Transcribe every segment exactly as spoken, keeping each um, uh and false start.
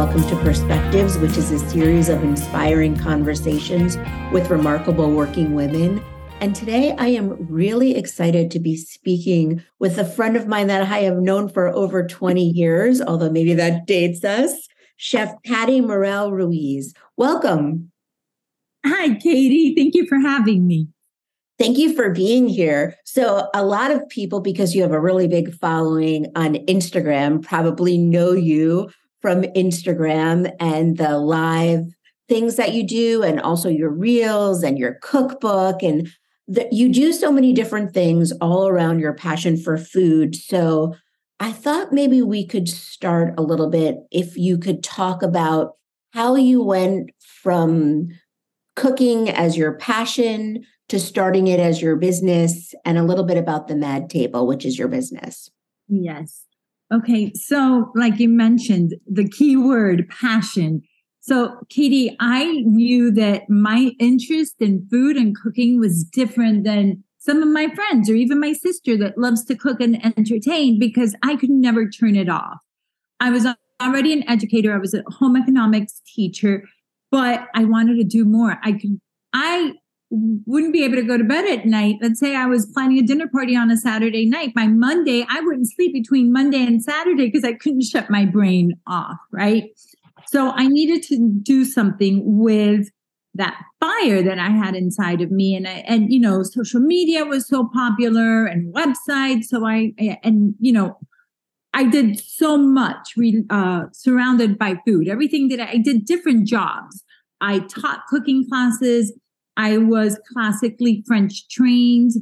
welcome to Perspectives, which is a series of inspiring conversations with remarkable working women. And today I am really excited to be speaking with a friend of mine that I have known for over twenty years, although maybe that dates us, Chef Patty Morel Ruiz. Welcome. Hi, Katie. Thank you for having me. Thank you for being here. So a lot of people, because you have a really big following on Instagram, probably know you from Instagram and the live things that you do, and also your reels and your cookbook. And the, you do so many different things all around your passion for food. So I thought maybe we could start a little bit if you could talk about how you went from cooking as your passion to starting it as your business, and a little bit about the Mad Table, which is your business. Yes. Okay. So like you mentioned, the key word, passion. So Katie, I knew that my interest in food and cooking was different than some of my friends or even my sister that loves to cook and entertain, because I could never turn it off. I was already an educator. I was a home economics teacher, but I wanted to do more. I could, I wouldn't be able to go to bed at night. Let's say I was planning a dinner party on a Saturday night. By Monday, I wouldn't sleep between Monday and Saturday because I couldn't shut my brain off, right? So I needed to do something with that fire that I had inside of me. And, I, and you know, social media was so popular, and websites. So I, and, you know, I did so much re, uh, surrounded by food. Everything that I, I did, different jobs. I taught cooking classes. I was classically French trained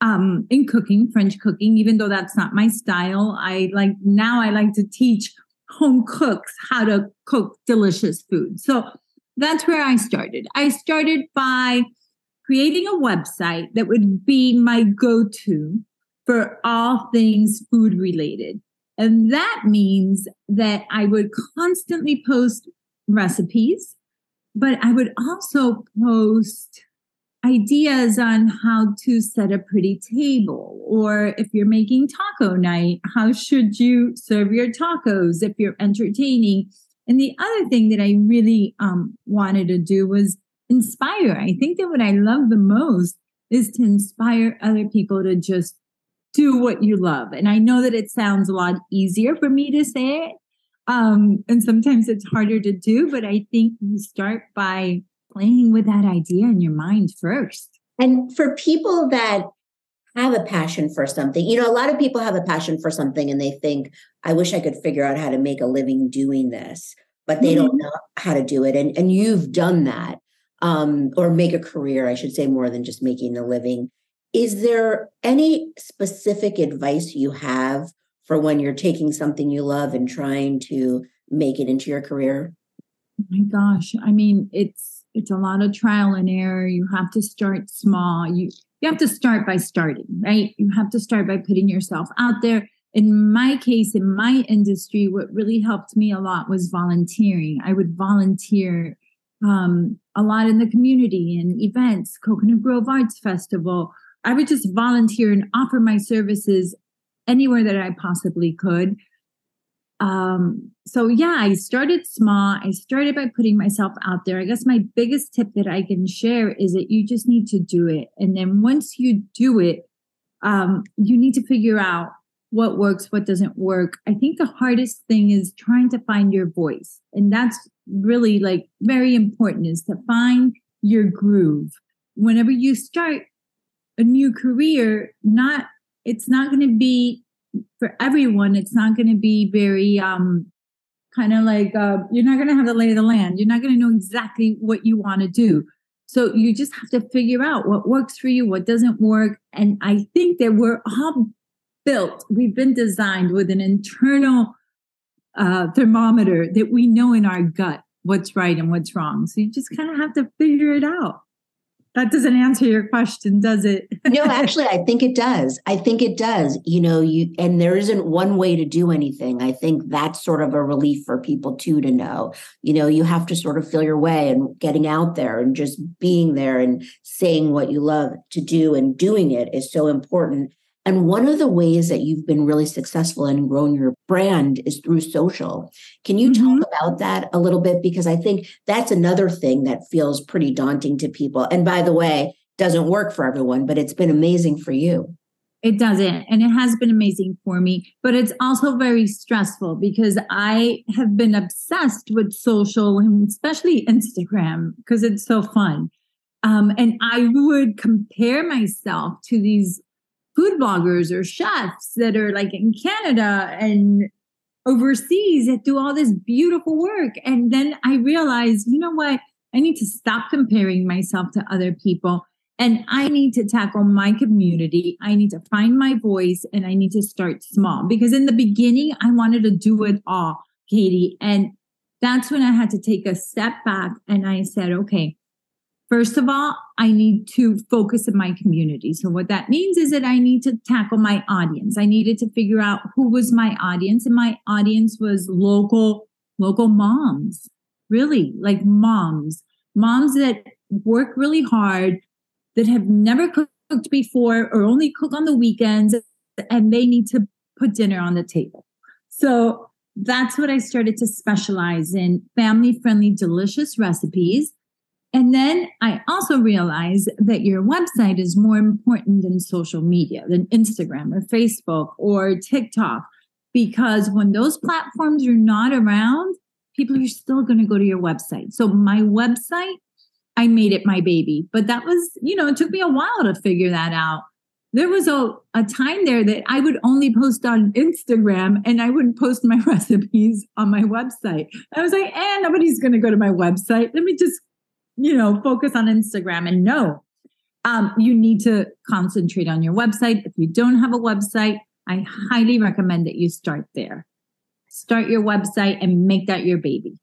um, in cooking, French cooking, even though that's not my style. I like now I like to teach home cooks how to cook delicious food. So that's where I started. I started by creating a website that would be my go-to for all things food related. And that means that I would constantly post recipes, but I would also post ideas on how to set a pretty table, or if you're making taco night, how should you serve your tacos if you're entertaining. And the other thing that I really um, wanted to do was inspire. I think that what I love the most is to inspire other people to just do what you love. And I know that it sounds a lot easier for me to say it. Um, and sometimes it's harder to do, but I think you start by playing with that idea in your mind first. And for people that have a passion for something, you know, a lot of people have a passion for something and they think, I wish I could figure out how to make a living doing this, but they mm-hmm. don't know how to do it. And, and you've done that, um, or make a career, I should say, more than just making a living. Is there any specific advice you have for when you're taking something you love and trying to make it into your career? Oh my gosh. I mean, it's it's a lot of trial and error. You have to start small. You you have to start by starting, right? You have to start by putting yourself out there. In my case, in my industry, what really helped me a lot was volunteering. I would volunteer um, a lot in the community and events, Coconut Grove Arts Festival. I would just volunteer and offer my services anywhere that I possibly could. Um, so yeah, I started small. I started by putting myself out there. I guess my biggest tip that I can share is that you just need to do it. And then once you do it, um, you need to figure out what works, what doesn't work. I think the hardest thing is trying to find your voice. And that's really like very important, is to find your groove. Whenever you start a new career, not It's not going to be for everyone. It's not going to be very um, kind of like uh, you're not going to have the lay of the land. You're not going to know exactly what you want to do. So you just have to figure out what works for you, what doesn't work. And I think that we're all built. We've been designed with an internal uh, thermometer that we know in our gut what's right and what's wrong. So you just kind of have to figure it out. That doesn't answer your question, does it? No, actually, I think it does. I think it does. You know, you and there isn't one way to do anything. I think that's sort of a relief for people, too, to know. You know, you have to sort of feel your way and getting out there and just being there and saying what you love to do and doing it is so important. And one of the ways that you've been really successful in growing your brand is through social. Can you mm-hmm. talk about that a little bit? Because I think that's another thing that feels pretty daunting to people. And by the way, doesn't work for everyone, but it's been amazing for you. It doesn't. And it has been amazing for me, but it's also very stressful because I have been obsessed with social and especially Instagram because it's so fun. Um, and I would compare myself to these food bloggers or chefs that are like in Canada and overseas that do all this beautiful work. And then I realized, you know what? I need to stop comparing myself to other people. And I need to tackle my community. I need to find my voice and I need to start small because in the beginning, I wanted to do it all, Katie. And that's when I had to take a step back and I said, okay, first of all, I need to focus on my community. So what that means is that I need to tackle my audience. I needed to figure out who was my audience, and my audience was local, local moms, really like moms, moms that work really hard, that have never cooked before or only cook on the weekends, and they need to put dinner on the table. So that's what I started to specialize in, family-friendly, delicious recipes. And then I also realized that your website is more important than social media, than Instagram or Facebook or TikTok, because when those platforms are not around, people are still going to go to your website. So my website, I made it my baby, but that was, you know, it took me a while to figure that out. There was a, a time there that I would only post on Instagram and I wouldn't post my recipes on my website. I was like, eh, nobody's going to go to my website. Let me just, you know, focus on Instagram. And no, um, you need to concentrate on your website. If you don't have a website, I highly recommend that you start there. Start your website and make that your baby.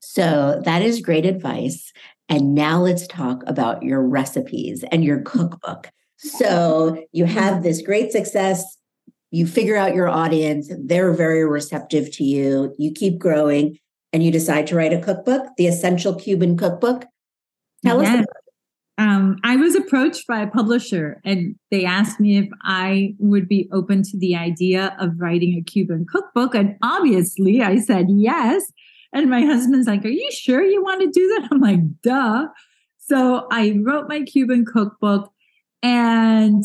So that is great advice. And now let's talk about your recipes and your cookbook. So you have this great success. You figure out your audience. They're very receptive to you. You keep growing and you decide to write a cookbook, the Essential Cuban Cookbook. Tell yes. us about it. Um, I was approached by a publisher and they asked me if I would be open to the idea of writing a Cuban cookbook. And obviously I said yes. And my husband's like, are you sure you want to do that? I'm like, duh. So I wrote my Cuban cookbook and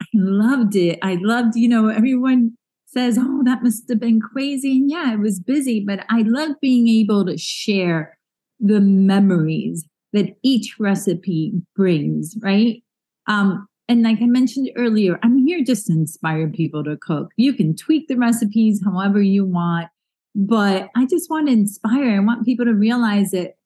I loved it. I loved, you know, everyone says, oh, that must have been crazy. And yeah, it was busy, but I love being able to share the memories that each recipe brings, right? Um, and like I mentioned earlier, I'm here just to inspire people to cook. You can tweak the recipes however you want. But I just want to inspire. I want people to realize that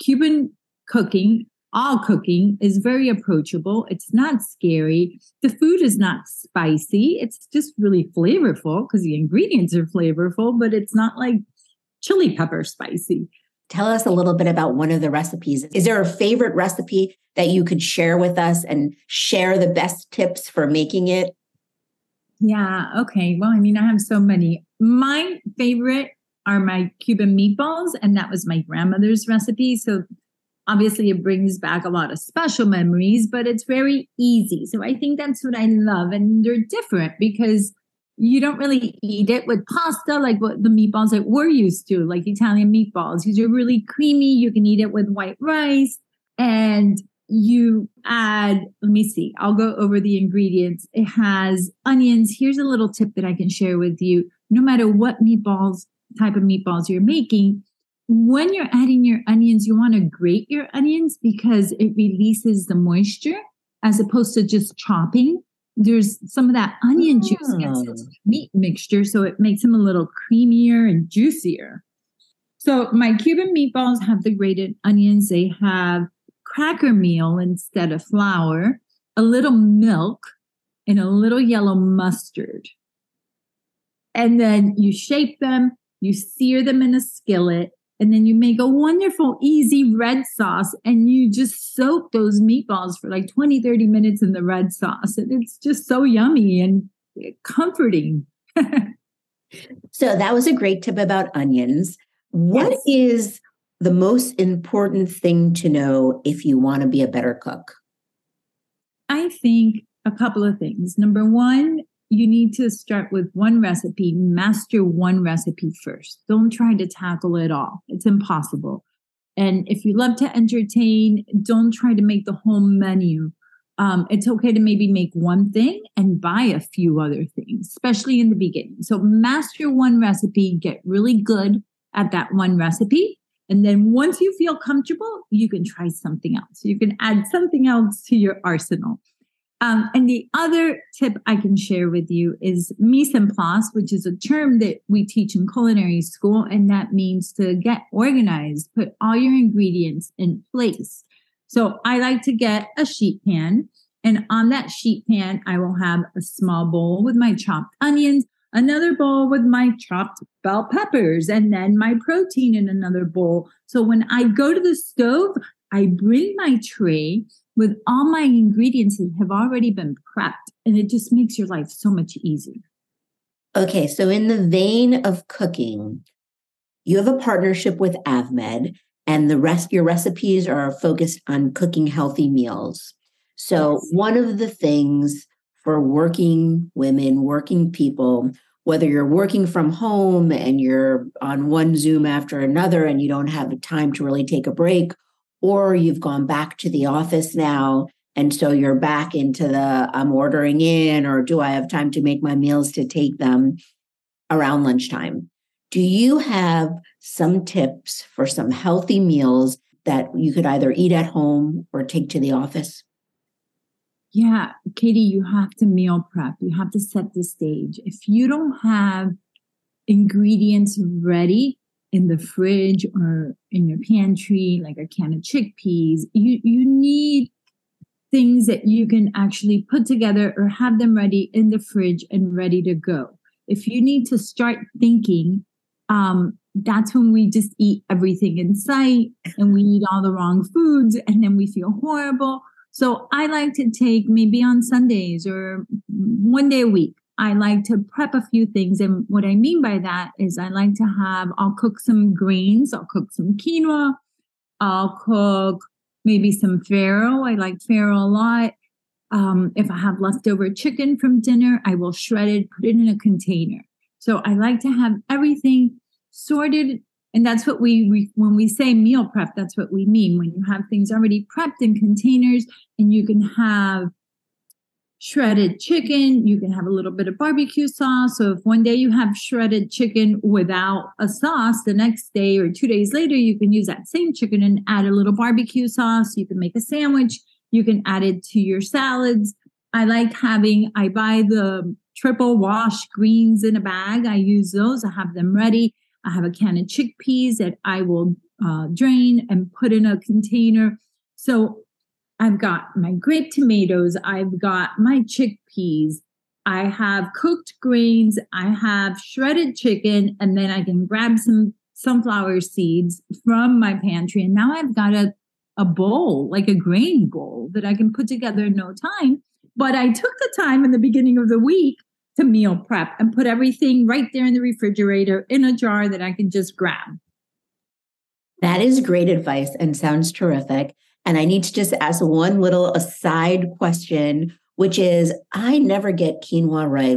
Cuban cooking, all cooking, is very approachable. It's not scary. The food is not spicy. It's just really flavorful because the ingredients are flavorful, but it's not like chili pepper spicy. Tell us a little bit about one of the recipes. Is there a favorite recipe that you could share with us and share the best tips for making it? Yeah. Okay. Well, I mean, I have so many. My favorite are my Cuban meatballs, and that was my grandmother's recipe. So obviously it brings back a lot of special memories, but it's very easy. So I think that's what I love. And they're different because you don't really eat it with pasta, like what the meatballs that we're used to, like Italian meatballs. These are really creamy. You can eat it with white rice and you add, let me see, I'll go over the ingredients. It has onions. Here's a little tip that I can share with you. No matter what meatballs, type of meatballs you're making, when you're adding your onions, you want to grate your onions because it releases the moisture as opposed to just chopping. There's some of that onion juice oh. gets into the meat mixture, so it makes them a little creamier and juicier. So my Cuban meatballs have the grated onions. They have cracker meal instead of flour, a little milk, and a little yellow mustard. And then you shape them, you sear them in a skillet, and then you make a wonderful, easy red sauce. And you just soak those meatballs for like twenty, thirty minutes in the red sauce. And it's just so yummy and comforting. So that was a great tip about onions. What yes. is the most important thing to know if you want to be a better cook? I think a couple of things. Number one, you need to start with one recipe, master one recipe first. Don't try to tackle it all. It's impossible. And if you love to entertain, don't try to make the whole menu. Um, it's okay to maybe make one thing and buy a few other things, especially in the beginning. So master one recipe, get really good at that one recipe. And then once you feel comfortable, you can try something else. You can add something else to your arsenal. Um, and the other tip I can share with you is mise en place, which is a term that we teach in culinary school. And that means to get organized, put all your ingredients in place. So I like to get a sheet pan. And on that sheet pan, I will have a small bowl with my chopped onions, another bowl with my chopped bell peppers, and then my protein in another bowl. So when I go to the stove, I bring my tray with all my ingredients that have already been prepped, and it just makes your life so much easier. Okay, so in the vein of cooking, you have a partnership with AvMed, and the rest your recipes are focused on cooking healthy meals. So yes. One of the things for working women, working people, whether you're working from home and you're on one Zoom after another and you don't have time to really take a break, or you've gone back to the office now, and so you're back into the I'm ordering in, or do I have time to make my meals to take them around lunchtime? Do you have some tips for some healthy meals that you could either eat at home or take to the office? Yeah, Katie, you have to meal prep. You have to set the stage. If you don't have ingredients ready in the fridge or in your pantry, like a can of chickpeas, you, you need things that you can actually put together or have them ready in the fridge and ready to go. If you need to start thinking, um, that's when we just eat everything in sight and we eat all the wrong foods and then we feel horrible. So I like to take maybe on Sundays or one day a week, I like to prep a few things. And what I mean by that is I like to have, I'll cook some grains. I'll cook some quinoa. I'll cook maybe some farro. I like farro a lot. Um, if I have leftover chicken from dinner, I will shred it, put it in a container. So I like to have everything sorted. And that's what we, we, when we say meal prep, that's what we mean. When you have things already prepped in containers and you can have shredded chicken, you can have a little bit of barbecue sauce. So if one day you have shredded chicken without a sauce, the next day or two days later, you can use that same chicken and add a little barbecue sauce. You can make a sandwich. You can add it to your salads. I like having, I buy the triple wash greens in a bag. I use those. I have them ready. I have a can of chickpeas that I will uh, drain and put in a container. So I've got my grape tomatoes. I've got my chickpeas. I have cooked grains. I have shredded chicken. And then I can grab some sunflower seeds from my pantry. And now I've got a, a bowl, like a grain bowl that I can put together in no time. But I took the time in the beginning of the week to meal prep and put everything right there in the refrigerator in a jar that I can just grab. That is great advice and sounds terrific. And I need to just ask one little aside question, which is, I never get quinoa right.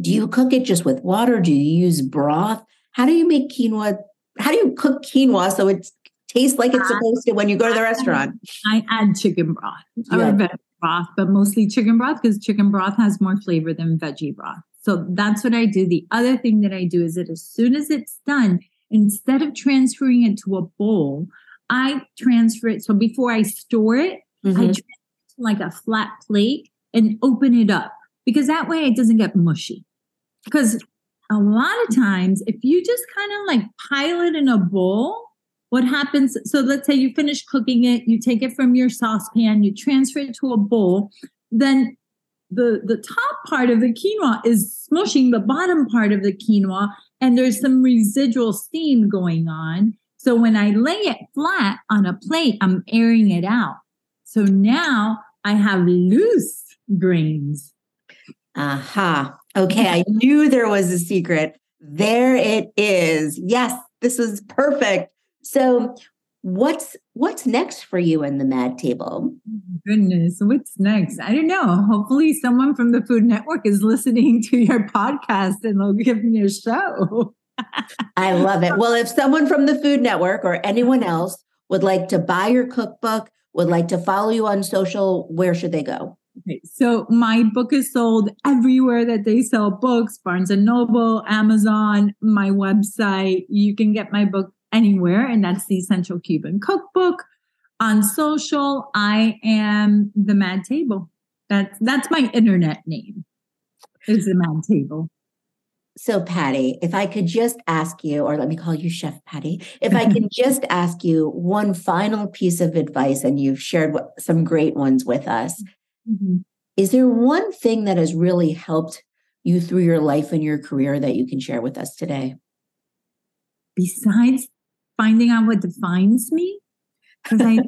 Do you cook it just with water? Do you use broth? How do you make quinoa? How do you cook quinoa so it tastes like it's supposed to when you go to the restaurant? I add chicken broth. I would better broth, but mostly chicken broth because chicken broth has more flavor than veggie broth. So that's what I do. The other thing that I do is that as soon as it's done, instead of transferring it to a bowl, I transfer it. So before I store it, mm-hmm. I transfer it to like a flat plate and open it up because that way it doesn't get mushy. Because a lot of times, if you just kind of like pile it in a bowl, what happens? So let's say you finish cooking it, you take it from your saucepan, you transfer it to a bowl, then the, the top part of the quinoa is smushing the bottom part of the quinoa, and there's some residual steam going on. So when I lay it flat on a plate, I'm airing it out. So now I have loose grains. Aha. Uh-huh. Okay. I knew there was a secret. There it is. Yes, this is perfect. So What's what's next for you in the Mad Table? Goodness, what's next? I don't know. Hopefully someone from the Food Network is listening to your podcast and they'll give me a show. I love it. Well, if someone from the Food Network or anyone else would like to buy your cookbook, would like to follow you on social, where should they go? Okay, so my book is sold everywhere that they sell books, Barnes and Noble, Amazon, my website. You can get my book anywhere, and that's the Essential Cuban Cookbook. On social, I am the Mad Table. That's that's my internet name, is the Mad Table. So, Patty, if I could just ask you, or let me call you Chef Patty, if I could just ask you one final piece of advice, and you've shared some great ones with us. Mm-hmm. Is there one thing that has really helped you through your life and your career that you can share with us today? Besides finding out what defines me, because I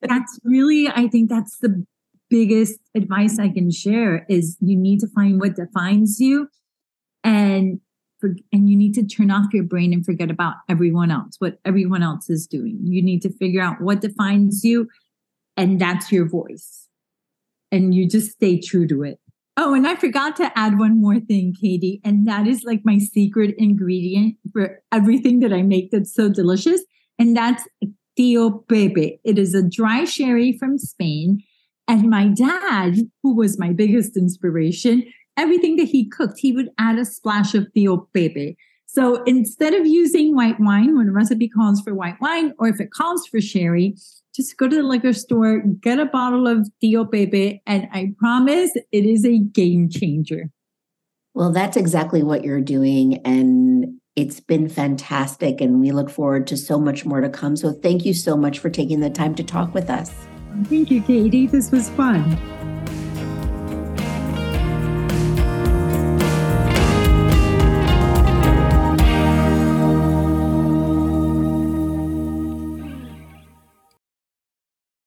that's really, I think that's the biggest advice I can share is you need to find what defines you, and for, and you need to turn off your brain and forget about everyone else, what everyone else is doing. You need to figure out what defines you, and that's your voice. And you just stay true to it. Oh, and I forgot to add one more thing, Katie, and that is like my secret ingredient for everything that I make that's so delicious, and that's Tío Pepe. It is a dry sherry from Spain, and my dad, who was my biggest inspiration, everything that he cooked, he would add a splash of Tío Pepe. So instead of using white wine, when a recipe calls for white wine, or if it calls for sherry, just go to the liquor store, get a bottle of Tío Pepe, and I promise it is a game changer. Well, that's exactly what you're doing, and it's been fantastic, and we look forward to so much more to come. So thank you so much for taking the time to talk with us. Thank you, Katie. This was fun.